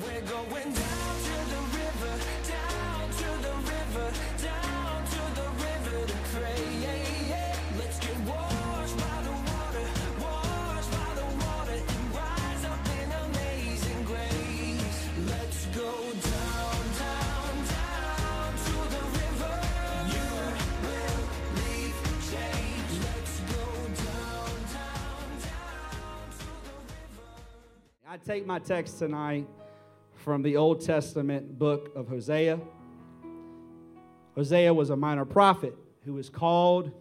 We're going down to the river, down to the river, down to the river to pray. Let's get washed by the water, washed by the water, and rise up in amazing grace. Let's go down, down, down to the river. You will leave change. Let's go down, down, down to the river. I take my text tonight from the Old Testament book of Hosea. Hosea was a minor prophet who was called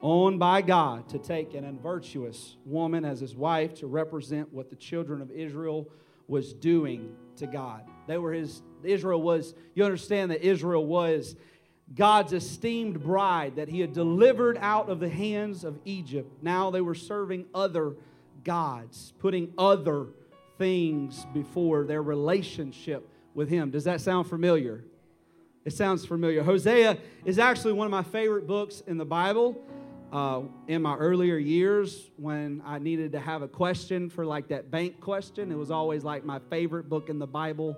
on by God to take an unvirtuous woman as his wife to represent what the children of Israel was doing to God. They were his, Israel was, you understand that Israel was God's esteemed bride that he had delivered out of the hands of Egypt. Now they were serving other gods, putting other things before their relationship with him. Does that sound familiar? It sounds familiar. Hosea is actually one of my favorite books in the Bible. In my earlier years, when I needed to have a question for like that bank question, it was always like my favorite book in the Bible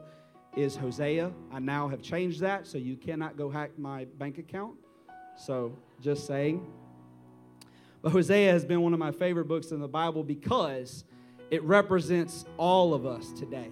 is Hosea. I now have changed that, so you cannot go hack my bank account. So just saying. But Hosea has been one of my favorite books in the Bible because it represents all of us today,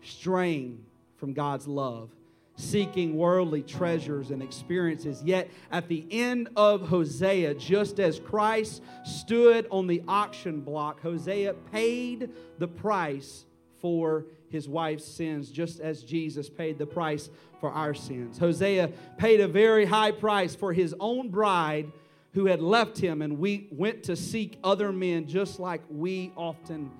straying from God's love, seeking worldly treasures and experiences. Yet at the end of Hosea, just as Christ stood on the auction block, Hosea paid the price for his wife's sins, just as Jesus paid the price for our sins. Hosea paid a very high price for his own bride, who had left him and we went to seek other men, just like we often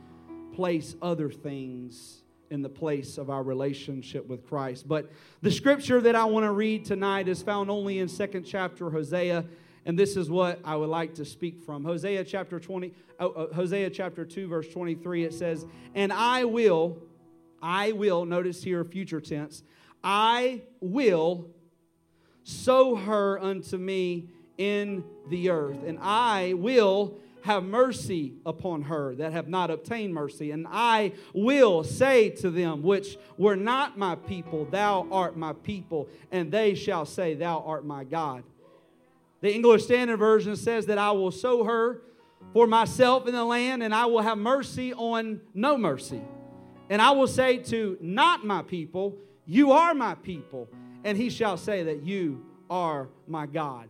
place other things in the place of our relationship with Christ. But the scripture that I want to read tonight is found only in 2nd chapter Hosea, and this is what I would like to speak from. Hosea chapter 2, verse 23, it says, "And I will, notice here future tense, I will sow her unto me in the earth, and I will have mercy upon her that have not obtained mercy, and I will say to them which were not my people, thou art my people, and they shall say, thou art my God." The English Standard Version says that I will sow her for myself in the land, and I will have mercy on no mercy, and I will say to not my people, you are my people, and he shall say that you are my God.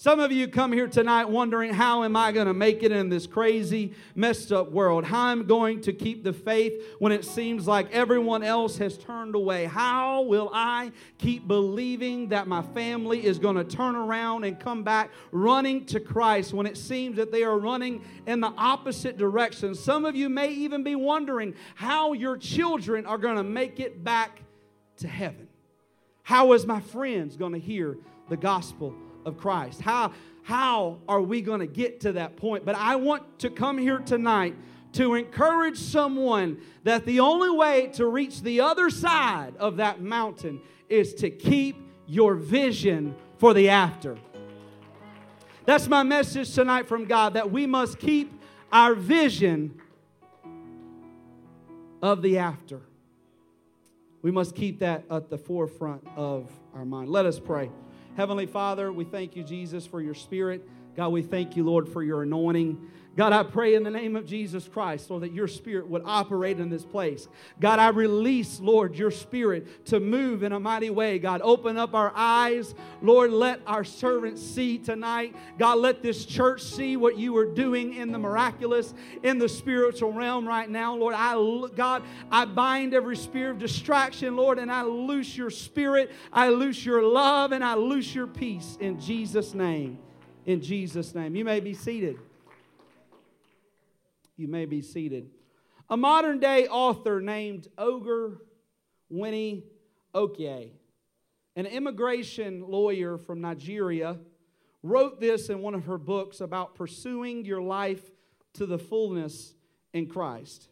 Some of you come here tonight wondering, how am I going to make it in this crazy, messed up world? How am I going to keep the faith when it seems like everyone else has turned away? How will I keep believing that my family is going to turn around and come back running to Christ when it seems that they are running in the opposite direction? Some of you may even be wondering how your children are going to make it back to heaven. How is my friends going to hear the gospel of Christ? How are we going to get to that point? But I want to come here tonight to encourage someone that the only way to reach the other side of that mountain is to keep your vision for the after. That's my message tonight from God, that we must keep our vision of the after. We must keep that at the forefront of our mind. Let us pray. Heavenly Father, we thank you, Jesus, for your Spirit. God, we thank you, Lord, for your anointing. God, I pray in the name of Jesus Christ, Lord, that your Spirit would operate in this place. God, I release, Lord, your Spirit to move in a mighty way. God, open up our eyes. Lord, let our servants see tonight. God, let this church see what you are doing in the miraculous, in the spiritual realm right now. Lord, I bind every spirit of distraction, Lord, and I loose your Spirit. I loose your love, and I loose your peace in Jesus' name. In Jesus' name. You may be seated. You may be seated. A modern-day author named Ogre Winnie Okie, an immigration lawyer from Nigeria, wrote this in one of her books about pursuing your life to the fullness in Christ.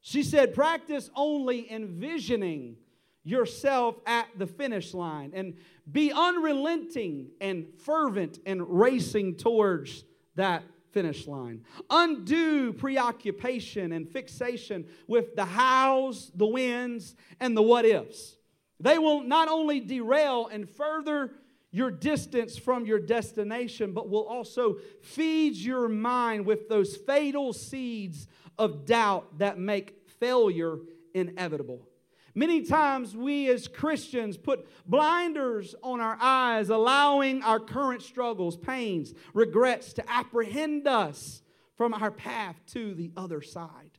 She said, "Practice only envisioning yourself at the finish line, and be unrelenting and fervent and racing towards that finish line. Undue preoccupation and fixation with the hows, the whens, and the what ifs. They will not only derail and further your distance from your destination, but will also feed your mind with those fatal seeds of doubt that make failure inevitable. Many times we as Christians put blinders on our eyes, allowing our current struggles, pains, regrets to apprehend us from our path to the other side.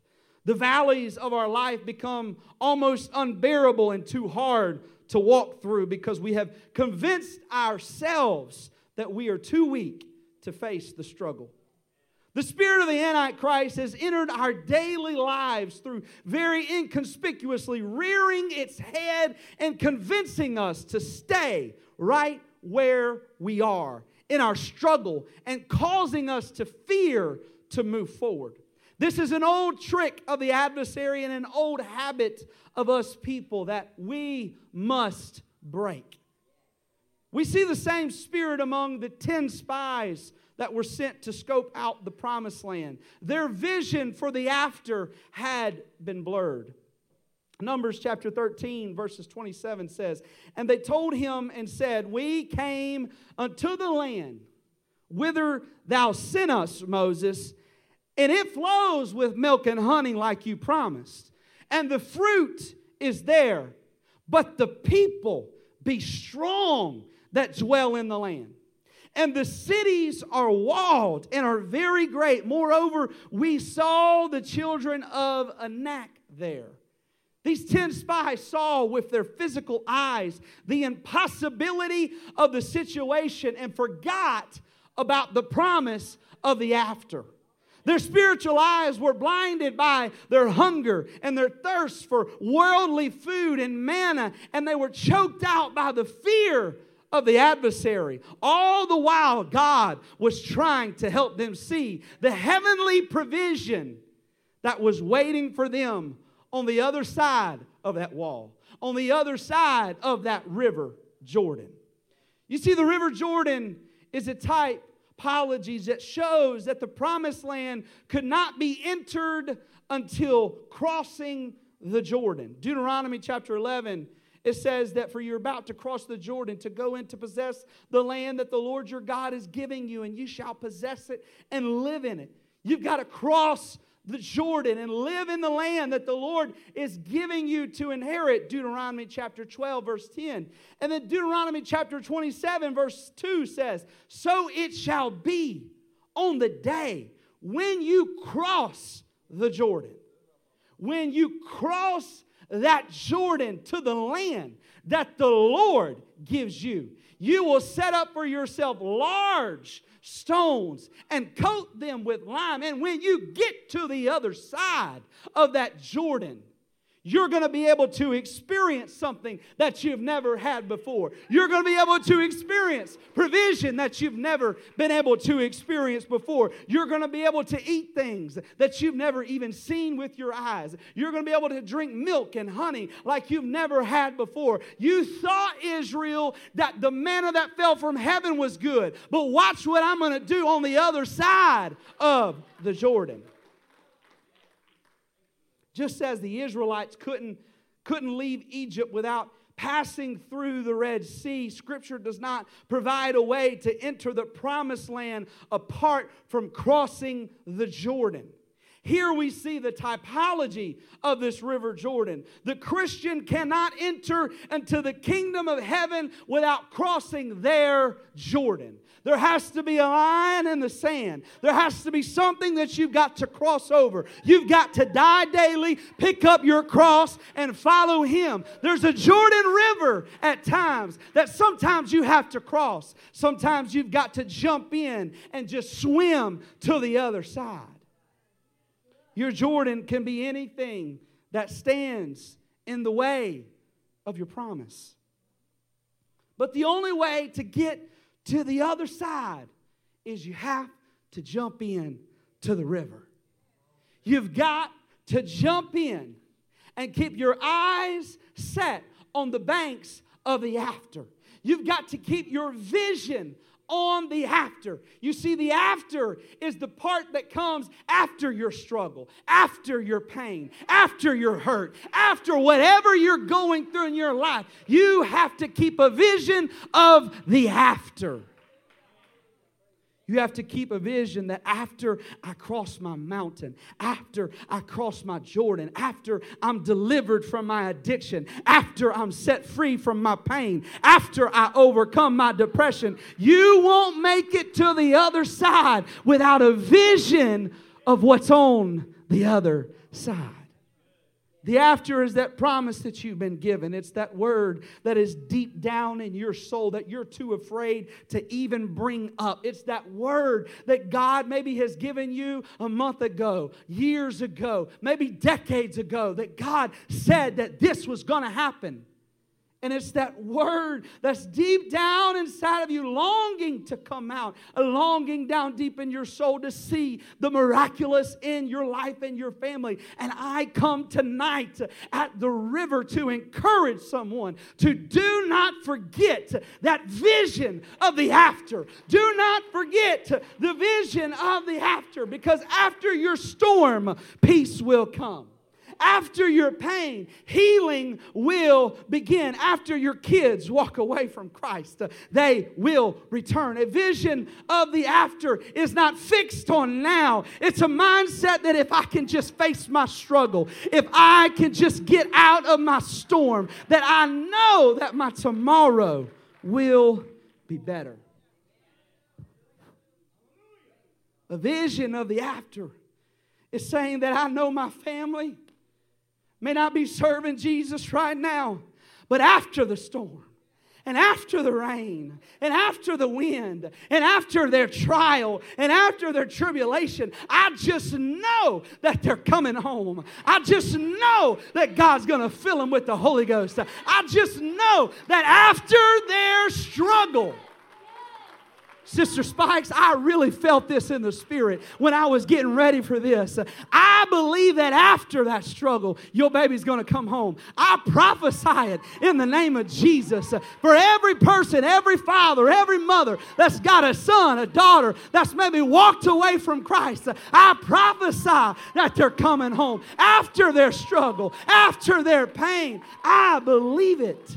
The valleys of our life become almost unbearable and too hard to walk through because we have convinced ourselves that we are too weak to face the struggle. The spirit of the Antichrist has entered our daily lives through very inconspicuously rearing its head and convincing us to stay right where we are in our struggle and causing us to fear to move forward. This is an old trick of the adversary and an old habit of us people that we must break. We see the same spirit among the 10 spies that were sent to scope out the promised land. Their vision for the after had been blurred. Numbers chapter 13, verses 27 says, "And they told him and said, We came unto the land whither thou sent us, Moses, and it flows with milk and honey like you promised. And the fruit is there, but the people be strong that dwell in the land. And the cities are walled and are very great. Moreover, we saw the children of Anak there." These 10 spies saw with their physical eyes the impossibility of the situation and forgot about the promise of the after. Their spiritual eyes were blinded by their hunger and their thirst for worldly food and manna, and they were choked out by the fear of the adversary. All the while, God was trying to help them see the heavenly provision that was waiting for them on the other side of that wall, on the other side of that river Jordan. You see, the river Jordan is a type apologies that shows that the promised land could not be entered until crossing the Jordan. Deuteronomy chapter 11, it says that for you're about to cross the Jordan to go in to possess the land that the Lord your God is giving you, and you shall possess it and live in it. You've got to cross the Jordan and live in the land that the Lord is giving you to inherit. Deuteronomy chapter 12, verse 10. And then Deuteronomy chapter 27, verse 2 says, "So it shall be on the day when you cross the Jordan." When you cross that Jordan to the land that the Lord gives you, you will set up for yourself large stones and coat them with lime. And when you get to the other side of that Jordan, you're going to be able to experience something that you've never had before. You're going to be able to experience provision that you've never been able to experience before. You're going to be able to eat things that you've never even seen with your eyes. You're going to be able to drink milk and honey like you've never had before. You thought, Israel, that the manna that fell from heaven was good, but watch what I'm going to do on the other side of the Jordan. Just as the Israelites couldn't leave Egypt without passing through the Red Sea, Scripture does not provide a way to enter the promised land apart from crossing the Jordan. Here we see the typology of this river Jordan. The Christian cannot enter into the kingdom of heaven without crossing their Jordan. There has to be a line in the sand. There has to be something that you've got to cross over. You've got to die daily, pick up your cross, and follow Him. There's a Jordan River at times that sometimes you have to cross. Sometimes you've got to jump in and just swim to the other side. Your Jordan can be anything that stands in the way of your promise. But the only way to get to the other side is you have to jump in to the river. You've got to jump in and keep your eyes set on the banks of the after. You've got to keep your vision on the after. You see, the after is the part that comes after your struggle, after your pain, after your hurt, after whatever you're going through in your life. You have to keep a vision of the after. You have to keep a vision that after I cross my mountain, after I cross my Jordan, after I'm delivered from my addiction, after I'm set free from my pain, after I overcome my depression, you won't make it to the other side without a vision of what's on the other side. The after is that promise that you've been given. It's that word that is deep down in your soul that you're too afraid to even bring up. It's that word that God maybe has given you a month ago, years ago, maybe decades ago, that God said that this was going to happen. And it's that word that's deep down inside of you, longing to come out, a longing down deep in your soul to see the miraculous in your life and your family. And I come tonight at the river to encourage someone to do not forget that vision of the after. Do not forget the vision of the after, because after your storm, peace will come. After your pain, healing will begin. After your kids walk away from Christ, they will return. A vision of the after is not fixed on now. It's a mindset that if I can just face my struggle, if I can just get out of my storm, that I know that my tomorrow will be better. A vision of the after is saying that I know my family may not be serving Jesus right now, but after the storm, and after the rain, and after the wind, and after their trial, and after their tribulation, I just know that they're coming home. I just know that God's going to fill them with the Holy Ghost. I just know that after their struggle, Sister Spikes, I really felt this in the spirit when I was getting ready for this. I believe that after that struggle, your baby's going to come home. I prophesy it in the name of Jesus. For every person, every father, every mother that's got a son, a daughter, that's maybe walked away from Christ, I prophesy that they're coming home after their struggle, after their pain. I believe it.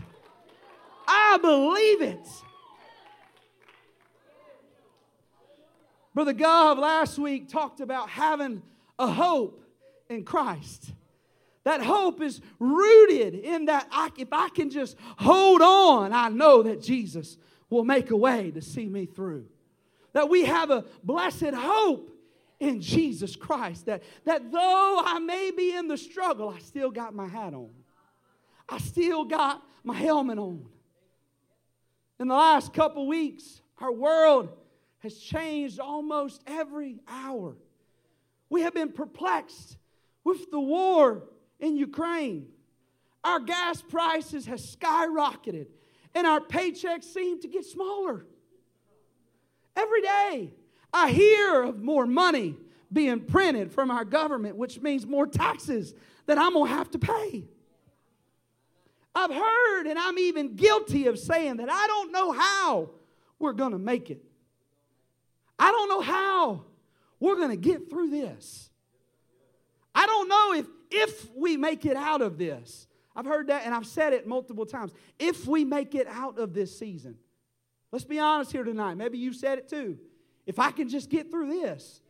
I believe it. Brother Gov last week talked about having a hope in Christ. That hope is rooted in that if I can just hold on, I know that Jesus will make a way to see me through. That we have a blessed hope in Jesus Christ. That though I may be in the struggle, I still got my hat on. I still got my helmet on. In the last couple weeks, our world has changed almost every hour. We have been perplexed with the war in Ukraine. Our gas prices have skyrocketed, and our paychecks seem to get smaller. Every day, I hear of more money being printed from our government, which means more taxes that I'm going to have to pay. I've heard, and I'm even guilty of saying that I don't know how we're going to make it. I don't know how we're going to get through this. I don't know if we make it out of this. I've heard that, and I've said it multiple times. If we make it out of this season. Let's be honest here tonight. Maybe you said it too. If I can just get through this.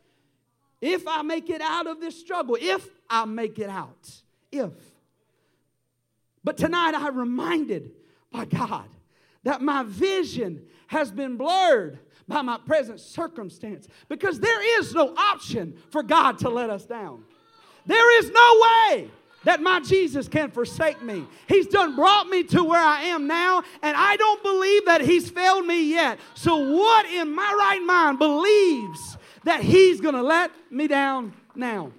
If I make it out of this struggle. If I make it out. If. But tonight I'm reminded by God that my vision has been blurred by my present circumstance, because there is no option for God to let us down. There is no way that my Jesus can forsake me. He's done brought me to where I am now, and I don't believe that He's failed me yet. So what in my right mind believes that He's going to let me down now?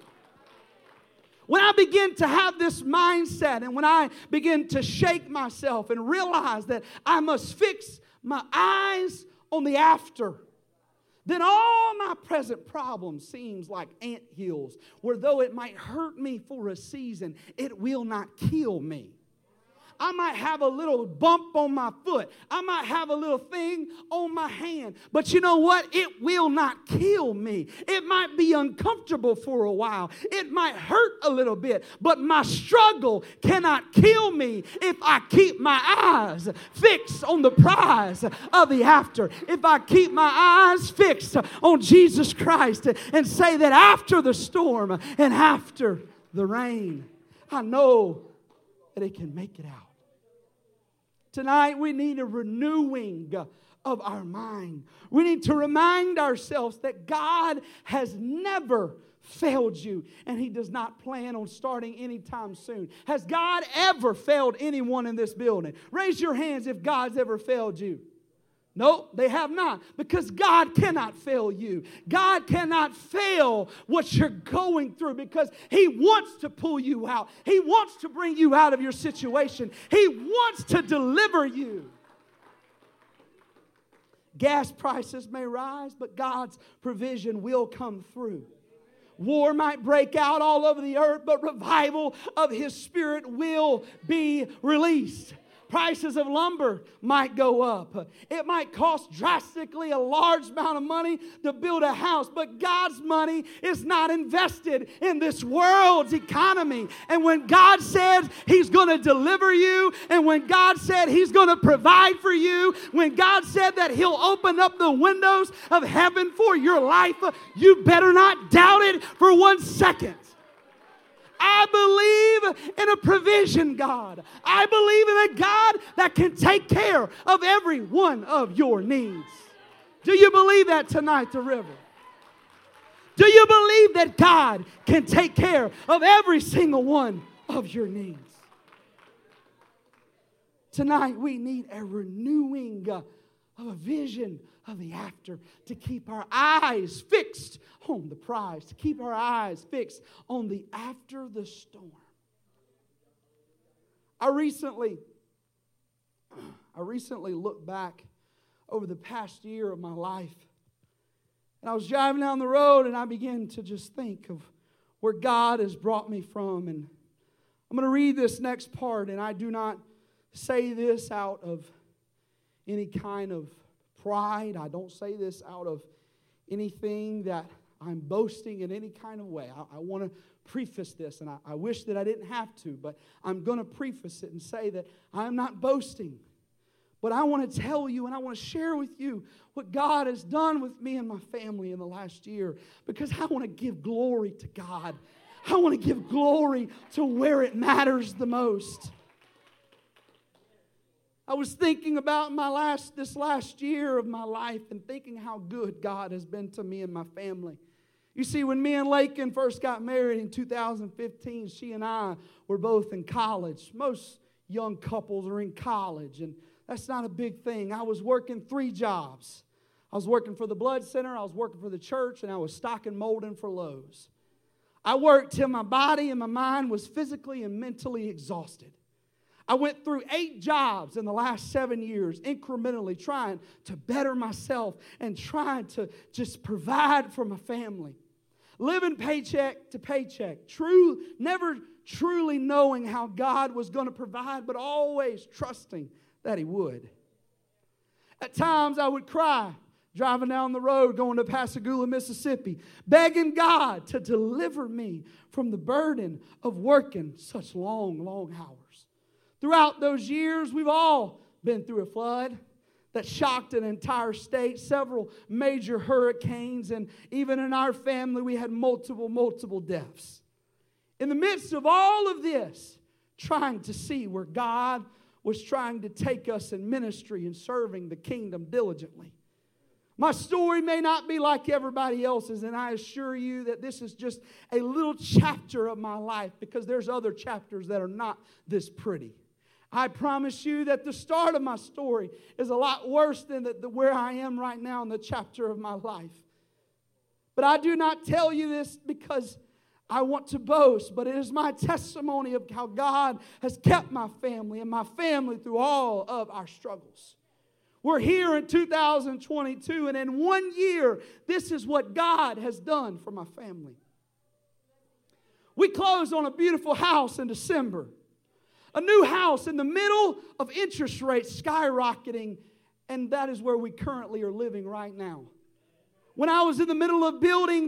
When I begin to have this mindset, and when I begin to shake myself and realize that I must fix my eyes on the after, then all my present problems seems like anthills, where though it might hurt me for a season, it will not kill me. I might have a little bump on my foot. I might have a little thing on my hand. But you know what? It will not kill me. It might be uncomfortable for a while. It might hurt a little bit. But my struggle cannot kill me if I keep my eyes fixed on the prize of the after. If I keep my eyes fixed on Jesus Christ and say that after the storm and after the rain, I know that it can make it out. Tonight we need a renewing of our mind. We need to remind ourselves that God has never failed you, and He does not plan on starting anytime soon. Has God ever failed anyone in this building? Raise your hands if God's ever failed you. Nope, they have not, because God cannot fail you. God cannot fail what you're going through, because He wants to pull you out. He wants to bring you out of your situation. He wants to deliver you. Gas prices may rise, but God's provision will come through. War might break out all over the earth, but revival of His Spirit will be released. Prices of lumber might go up. It might cost drastically a large amount of money to build a house, but God's money is not invested in this world's economy. And when God says He's going to deliver you, and when God said He's going to provide for you, when God said that He'll open up the windows of heaven for your life, you better not doubt it for 1 second. I believe in a provision God. I believe in a God that can take care of every one of your needs. Do you believe that tonight, the river? Do you believe that God can take care of every single one of your needs? Tonight we need a renewing of a vision of the after, to keep our eyes fixed on the prize, to keep our eyes fixed on the after the storm. I recently looked back over the past year of my life, and I was driving down the road and I began to just think of where God has brought me from. And I'm going to read this next part, and I do not say this out of any kind of pride. I don't say this out of anything that I'm boasting in any kind of way. I want to preface this, and I wish that I didn't have to, but I'm going to preface it and say that I'm not boasting. But I want to tell you, and I want to share with you what God has done with me and my family in the last year, because I want to give glory to God. I want to give glory to where it matters the most. I was thinking about this last year of my life and thinking how good God has been to me and my family. You see, when me and Lakin first got married in 2015, she and I were both in college. Most young couples are in college, and that's not a big thing. I was working 3 jobs. I was working for the blood center, I was working for the church, and I was stocking molding for Lowe's. I worked till my body and my mind was physically and mentally exhausted. I went through 8 jobs in the last 7 years, incrementally trying to better myself and trying to just provide for my family. Living paycheck to paycheck, never truly knowing how God was going to provide, but always trusting that He would. At times I would cry driving down the road going to Pascagoula, Mississippi, begging God to deliver me from the burden of working such long, long hours. Throughout those years, we've all been through a flood that shocked an entire state, several major hurricanes, and even in our family, we had multiple deaths. In the midst of all of this, trying to see where God was trying to take us in ministry and serving the kingdom diligently. My story may not be like everybody else's, and I assure you that this is just a little chapter of my life, because there's other chapters that are not this pretty. I promise you that the start of my story is a lot worse than where I am right now in the chapter of my life. But I do not tell you this because I want to boast, but it is my testimony of how God has kept my family and my family through all of our struggles. We're here in 2022, and in 1 year, this is what God has done for my family. We closed on a beautiful house in December. a new house in the middle of interest rates skyrocketing, and that is where we currently are living right now. When I was in the middle of building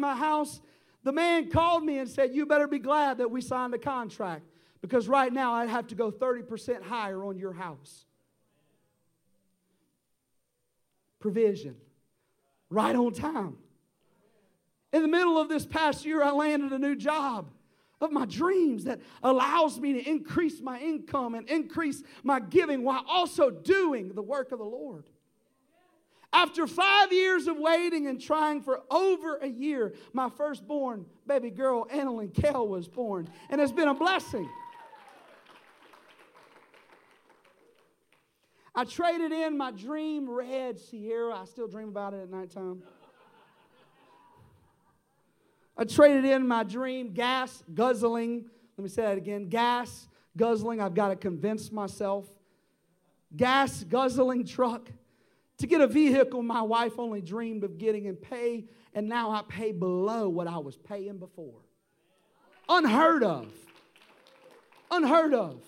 my house, the man called me and said, "You better be glad that we signed a contract, because right now I'd have to go 30% higher on your house." Provision. Right on time. In the middle of this past year, I landed a new job of my dreams that allows me to increase my income and increase my giving while also doing the work of the Lord. After 5 years of waiting and trying for over a year, my firstborn baby girl, Annalyn Kell, was born. And it's been a blessing. I traded in my dream red Sierra. I still dream about it at nighttime. I traded in my dream gas guzzling. Let me say that again. Gas guzzling. I've got to convince myself. Gas guzzling truck to get a vehicle my wife only dreamed of getting and pay. And now I pay below what I was paying before. Unheard of. Unheard of.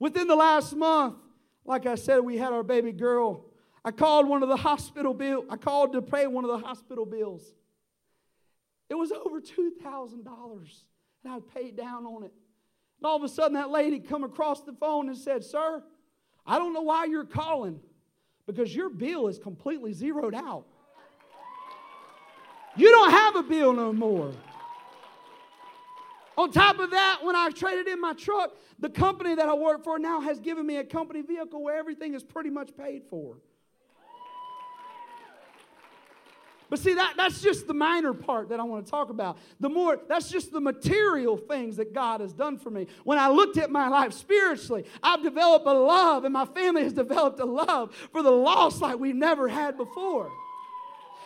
Within the last month, like I said, we had our baby girl. I called to pay one of the hospital bills. It was over $2,000, and I paid down on it. And all of a sudden, that lady come across the phone and said, "Sir, I don't know why you're calling, because your bill is completely zeroed out. You don't have a bill no more." On top of that, when I traded in my truck, the company that I work for now has given me a company vehicle where everything is pretty much paid for. But see, that's just the minor part that I want to talk about. That's just the material things that God has done for me. When I looked at my life spiritually, I've developed a love, and my family has developed a love for the lost like we've never had before.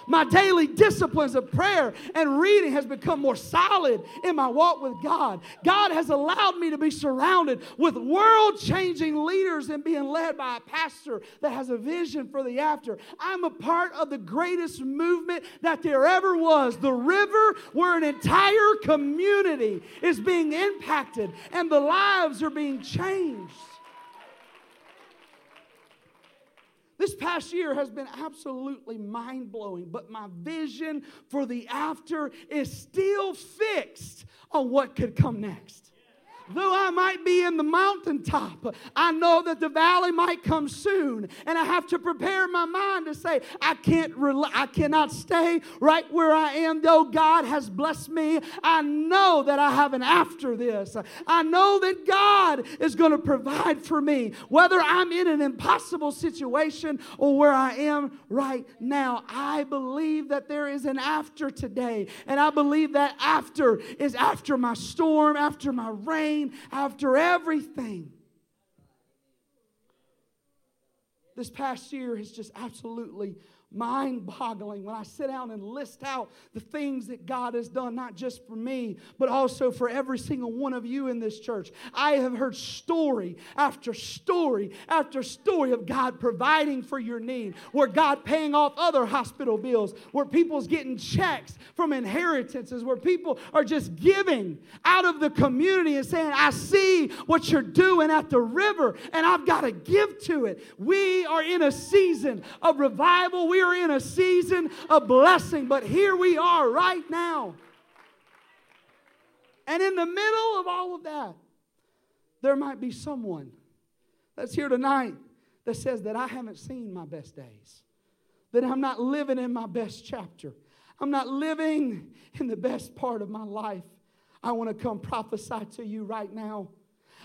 My daily disciplines of prayer and reading has become more solid in my walk with God. God has allowed me to be surrounded with world-changing leaders and being led by a pastor that has a vision for the after. I'm a part of the greatest movement that there ever was, the river where an entire community is being impacted and the lives are being changed. This past year has been absolutely mind-blowing, but my vision for the after is still fixed on what could come next. Though I might be in the mountaintop, I know that the valley might come soon, and I have to prepare my mind to say, I cannot stay right where I am. Though God has blessed me, I know that I have an after this. I know that God is going to provide for me, whether I'm in an impossible situation or where I am right now. I believe that there is an after today, and I believe that after is after my storm, after my rain, after everything. This past year is just absolutely mind-boggling when I sit down and list out the things that God has done, not just for me, but also for every single one of you in this church. I have heard story after story after story of God providing for your need, where God paying off other hospital bills, where people's getting checks from inheritances, where people are just giving out of the community and saying, "I see what you're doing at the river, and I've got to give to it." We are in a season of revival. We are in a season of blessing, but here we are right now. And in the middle of all of that, there might be someone that's here tonight that says that I haven't seen my best days, that I'm not living in my best chapter. I'm not living in the best part of my life. I want to come prophesy to you right now.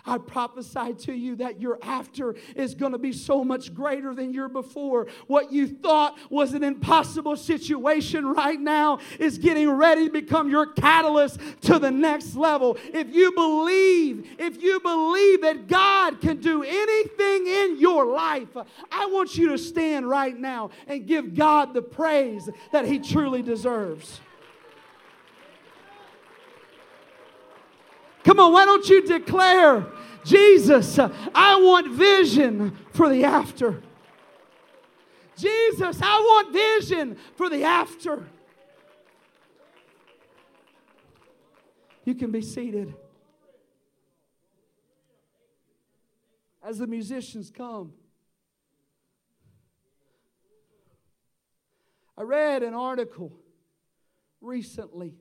I prophesy to you that your after is going to be so much greater than your before. What you thought was an impossible situation right now is getting ready to become your catalyst to the next level. If you believe that God can do anything in your life, I want you to stand right now and give God the praise that He truly deserves. Come on, why don't you declare, "Jesus, I want vision for the after. Jesus, I want vision for the after." You can be seated. as the musicians come. I read an article recently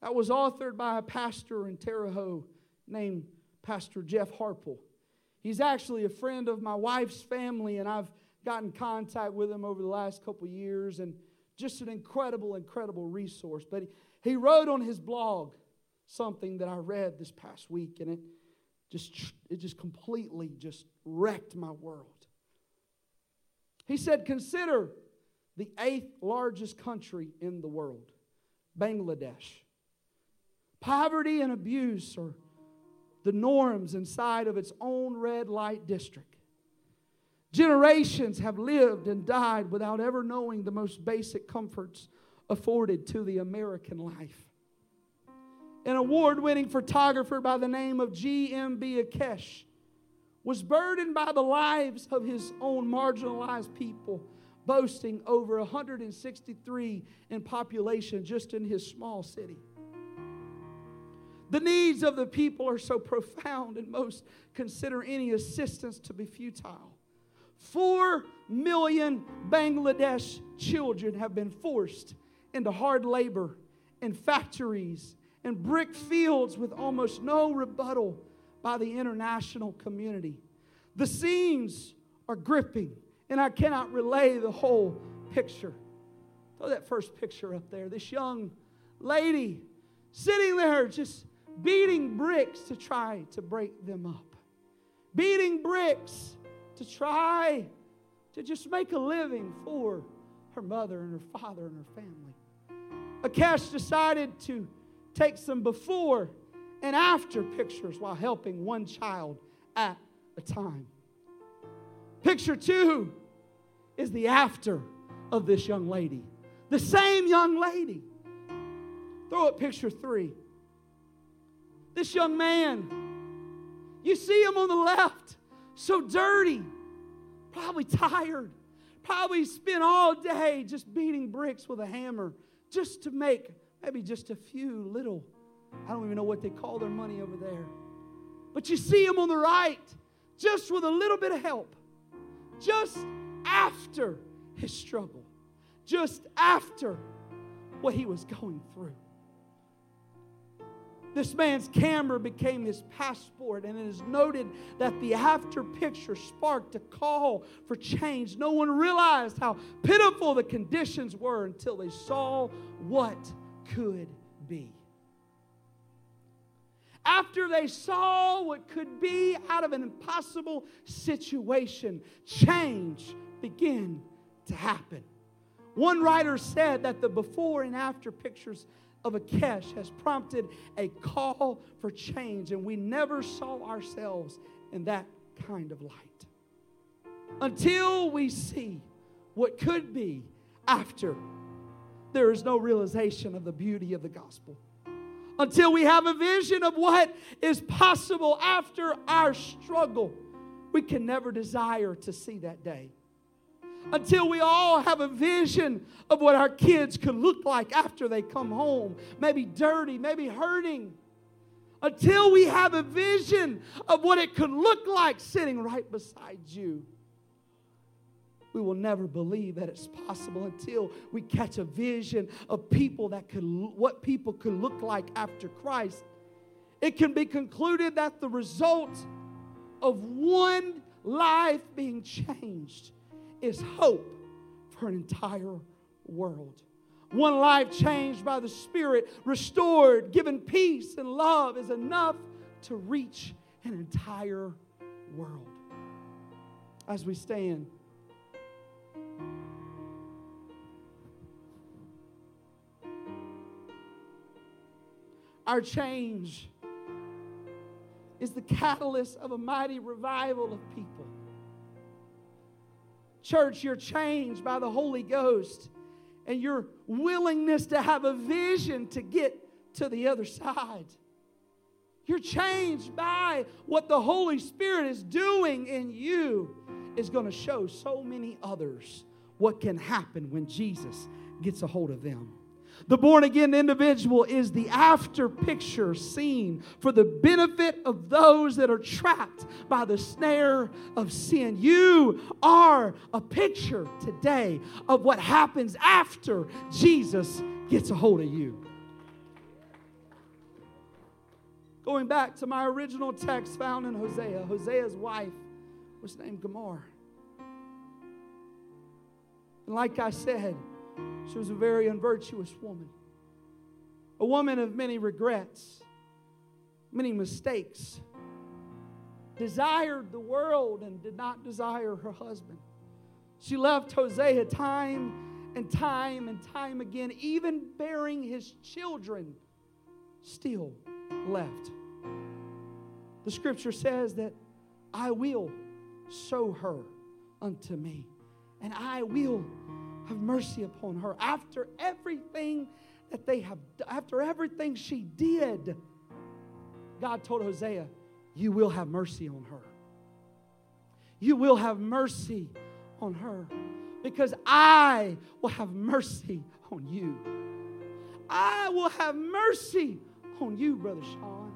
that was authored by a pastor in Terre Haute named Pastor Jeff Harple. He's actually a friend of my wife's family, and I've gotten in contact with him over the last couple of years, and just an incredible, incredible resource. But he wrote on his blog something that I read this past week, and it just completely just wrecked my world. He said, "Consider the 8th largest country in the world, Bangladesh. Poverty and abuse are the norms inside of its own red light district. Generations have lived and died without ever knowing the most basic comforts afforded to the American life." An award-winning photographer by the name of G.M.B. Akesh was burdened by the lives of his own marginalized people, boasting over 163 in population just in his small city. The needs of the people are so profound, and most consider any assistance to be futile. 4 million Bangladesh children have been forced into hard labor in factories and brick fields with almost no rebuttal by the international community. The scenes are gripping, and I cannot relay the whole picture. Throw that first picture up there. This young lady sitting there just beating bricks to try to break them up. Beating bricks to try to just make a living for her mother and her father and her family. Akesh decided to take some before and after pictures while helping one child at a time. Picture 2 is the after of this young lady. The same young lady. Throw up picture 3. This young man, you see him on the left, so dirty, probably tired, probably spent all day just beating bricks with a hammer just to make maybe just a few little, I don't even know what they call their money over there. But you see him on the right, just with a little bit of help, just after his struggle, just after what he was going through. This man's camera became his passport, and it is noted that the after picture sparked a call for change. No one realized how pitiful the conditions were until they saw what could be. After they saw what could be out of an impossible situation, change began to happen. One writer said that the before and after pictures of Akesh has prompted a call for change, and we never saw ourselves in that kind of light until we see what could be after. There is no realization of the beauty of the gospel until we have a vision of what is possible after our struggle. We can never desire to see that day until we all have a vision of what our kids could look like after they come home, maybe dirty, maybe hurting, until we have a vision of what it could look like sitting right beside you. We will never believe that it's possible until we catch a vision of what people could look like after Christ. It can be concluded that the result of one life being changed is hope for an entire world. One life changed by the Spirit, restored, given peace and love is enough to reach an entire world. As we stand, our change is the catalyst of a mighty revival of people. Church, you're changed by the Holy Ghost and your willingness to have a vision to get to the other side. You're changed by what the Holy Spirit is doing in you is going to show so many others what can happen when Jesus gets a hold of them. The born-again individual is the after picture seen for the benefit of those that are trapped by the snare of sin. You are a picture today of what happens after Jesus gets a hold of you. Going back to my original text found in Hosea, Hosea's wife was named Gomer. And like I said, she was a very unvirtuous woman. A woman of many regrets, many mistakes. Desired the world and did not desire her husband. She left Hosea time and time again, even bearing his children, still left. The scripture says that I will sow her unto me, and I will have mercy upon her. After everything that they have, after everything she did, God told Hosea, you will have mercy on her. You will have mercy on her, because I will have mercy on you. I will have mercy on you, Brother Sean.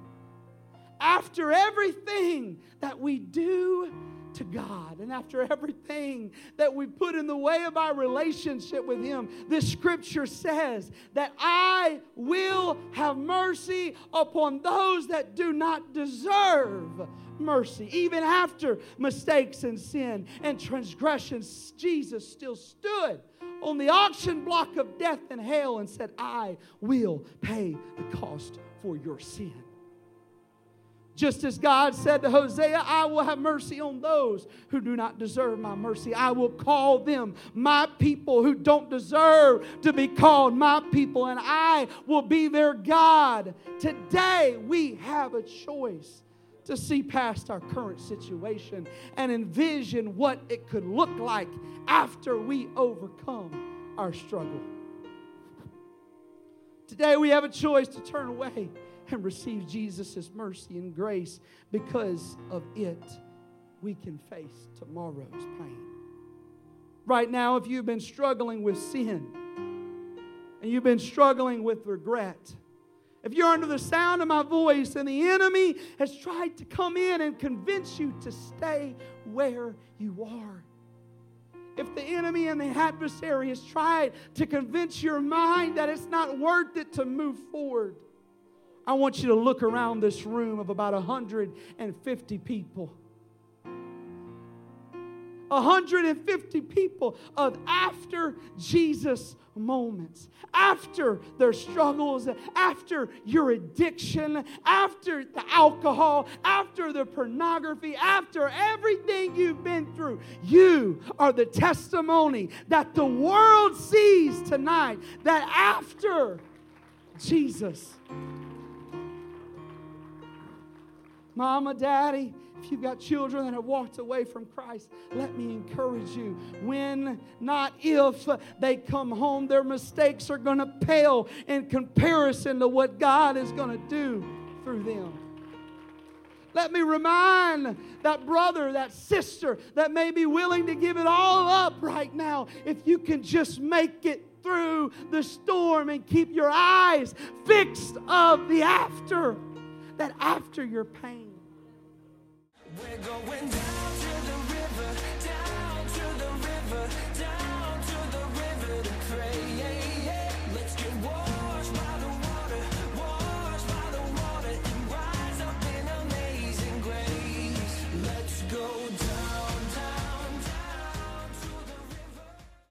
After everything that we do to God, and after everything that we put in the way of our relationship with Him, this scripture says that I will have mercy upon those that do not deserve mercy. Even after mistakes and sin and transgressions, Jesus still stood on the auction block of death and hell and said, I will pay the cost for your sin. Just as God said to Hosea, I will have mercy on those who do not deserve my mercy. I will call them my people who don't deserve to be called my people, and I will be their God. Today we have a choice to see past our current situation and envision what it could look like after we overcome our struggle. Today we have a choice to turn away and receive Jesus' mercy and grace. Because of it, we can face tomorrow's pain. Right now, if you've been struggling with sin and you've been struggling with regret, if you're under the sound of my voice and the enemy has tried to come in and convince you to stay where you are, if the enemy and the adversary has tried to convince your mind that it's not worth it to move forward, I want you to look around this room of about 150 people. 150 people of after Jesus moments, after their struggles, after your addiction, after the alcohol, after the pornography, after everything you've been through. You are the testimony that the world sees tonight, that after Jesus. Mama, Daddy, if you've got children that have walked away from Christ, let me encourage you. When, not if, they come home, their mistakes are going to pale in comparison to what God is going to do through them. Let me remind that brother, that sister that may be willing to give it all up right now, if you can just make it through the storm and keep your eyes fixed of the after. That after your pain. We're going down.